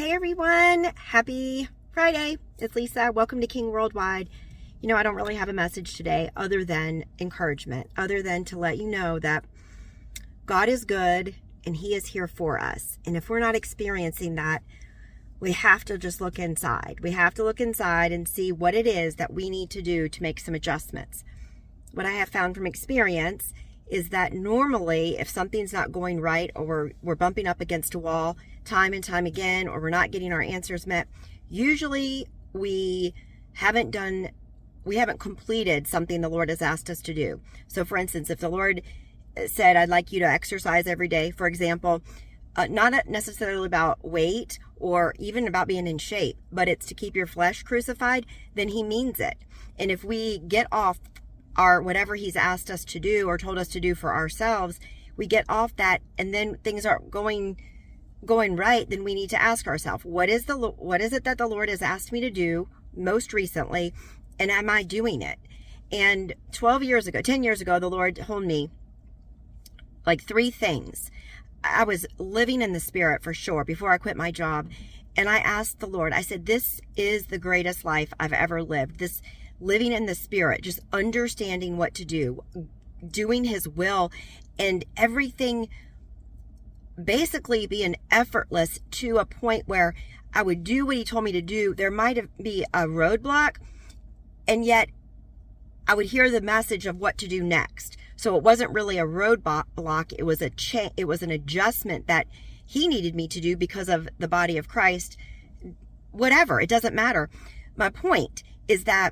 Hey everyone, happy Friday. It's Lisa. Welcome to King Worldwide. You know, I don't really have a message today other than encouragement, other than to let you know that God is good and He is here for us. And if we're not experiencing that, we have to just look inside. We have to look inside and see what it is that we need to do to make some adjustments. What I have found from experience is that normally if something's not going right or we're bumping up against a wall time and time again, or we're not getting our answers met, usually we haven't completed something the Lord has asked us to do. So for instance, if the Lord said, I'd like you to exercise every day, for example, not necessarily about weight or even about being in shape, but it's to keep your flesh crucified, then He means it. And if we get off our whatever He's asked us to do or told us to do for ourselves, we get off that, and then things aren't going right, then we need to ask ourselves, what is it that the Lord has asked me to do most recently, and am I doing it? And 10 years ago, the Lord told me like 3 things. I was living in the Spirit for sure before I quit my job, and I asked the Lord, I said, this is the greatest life I've ever lived. This living in the Spirit, just understanding what to do, doing His will, and everything basically being effortless to a point where I would do what He told me to do. There might be a roadblock, and yet I would hear the message of what to do next. So it wasn't really a roadblock, it was a change, it was an adjustment that He needed me to do because of the body of Christ. Whatever, it doesn't matter. My point is that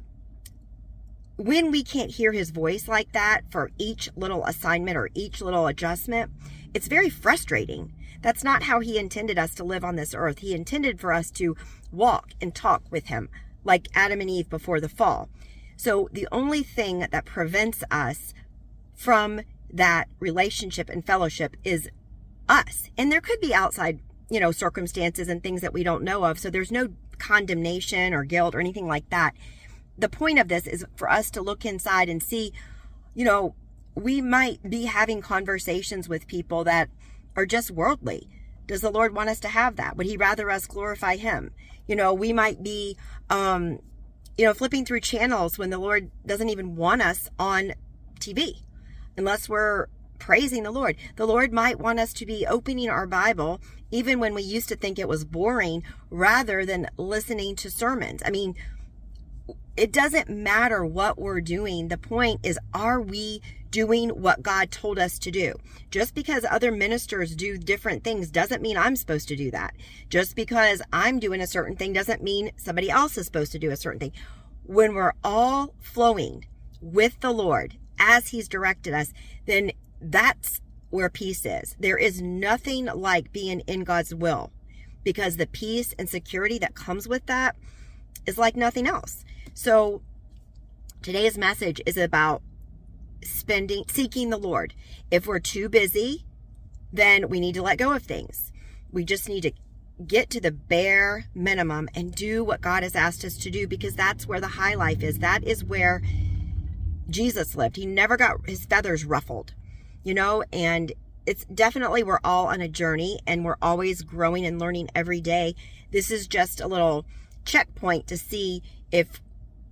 when we can't hear His voice like that for each little assignment or each little adjustment, it's very frustrating. That's not how He intended us to live on this earth. He intended for us to walk and talk with Him like Adam and Eve before the fall. So the only thing that prevents us from that relationship and fellowship is us. And there could be outside, you know, circumstances and things that we don't know of. So there's no condemnation or guilt or anything like that. The point of this is for us to look inside and see, you know, we might be having conversations with people that are just worldly. Does the Lord want us to have that? Would He rather us glorify Him? You know, we might be, you know, flipping through channels when the Lord doesn't even want us on TV, unless we're praising the Lord. The Lord might want us to be opening our Bible, even when we used to think it was boring, rather than listening to sermons. I mean, it doesn't matter what we're doing. The point is, are we doing what God told us to do? Just because other ministers do different things doesn't mean I'm supposed to do that. Just because I'm doing a certain thing doesn't mean somebody else is supposed to do a certain thing. When we're all flowing with the Lord as He's directed us, then that's where peace is. There is nothing like being in God's will, because the peace and security that comes with that is like nothing else. So today's message is about seeking the Lord. If we're too busy, then we need to let go of things. We just need to get to the bare minimum and do what God has asked us to do, because that's where the high life is. That is where Jesus lived. He never got His feathers ruffled, you know, and it's definitely, we're all on a journey and we're always growing and learning every day. This is just a little checkpoint to see if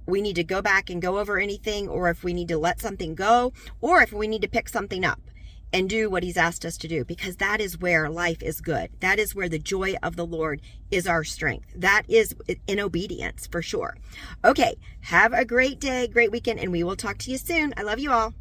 we need to go back and go over anything, or if we need to let something go, or if we need to pick something up and do what He's asked us to do, because that is where life is good. That is where the joy of the Lord is our strength. That is in obedience for sure. Okay, have a great day, great weekend, and we will talk to you soon. I love you all.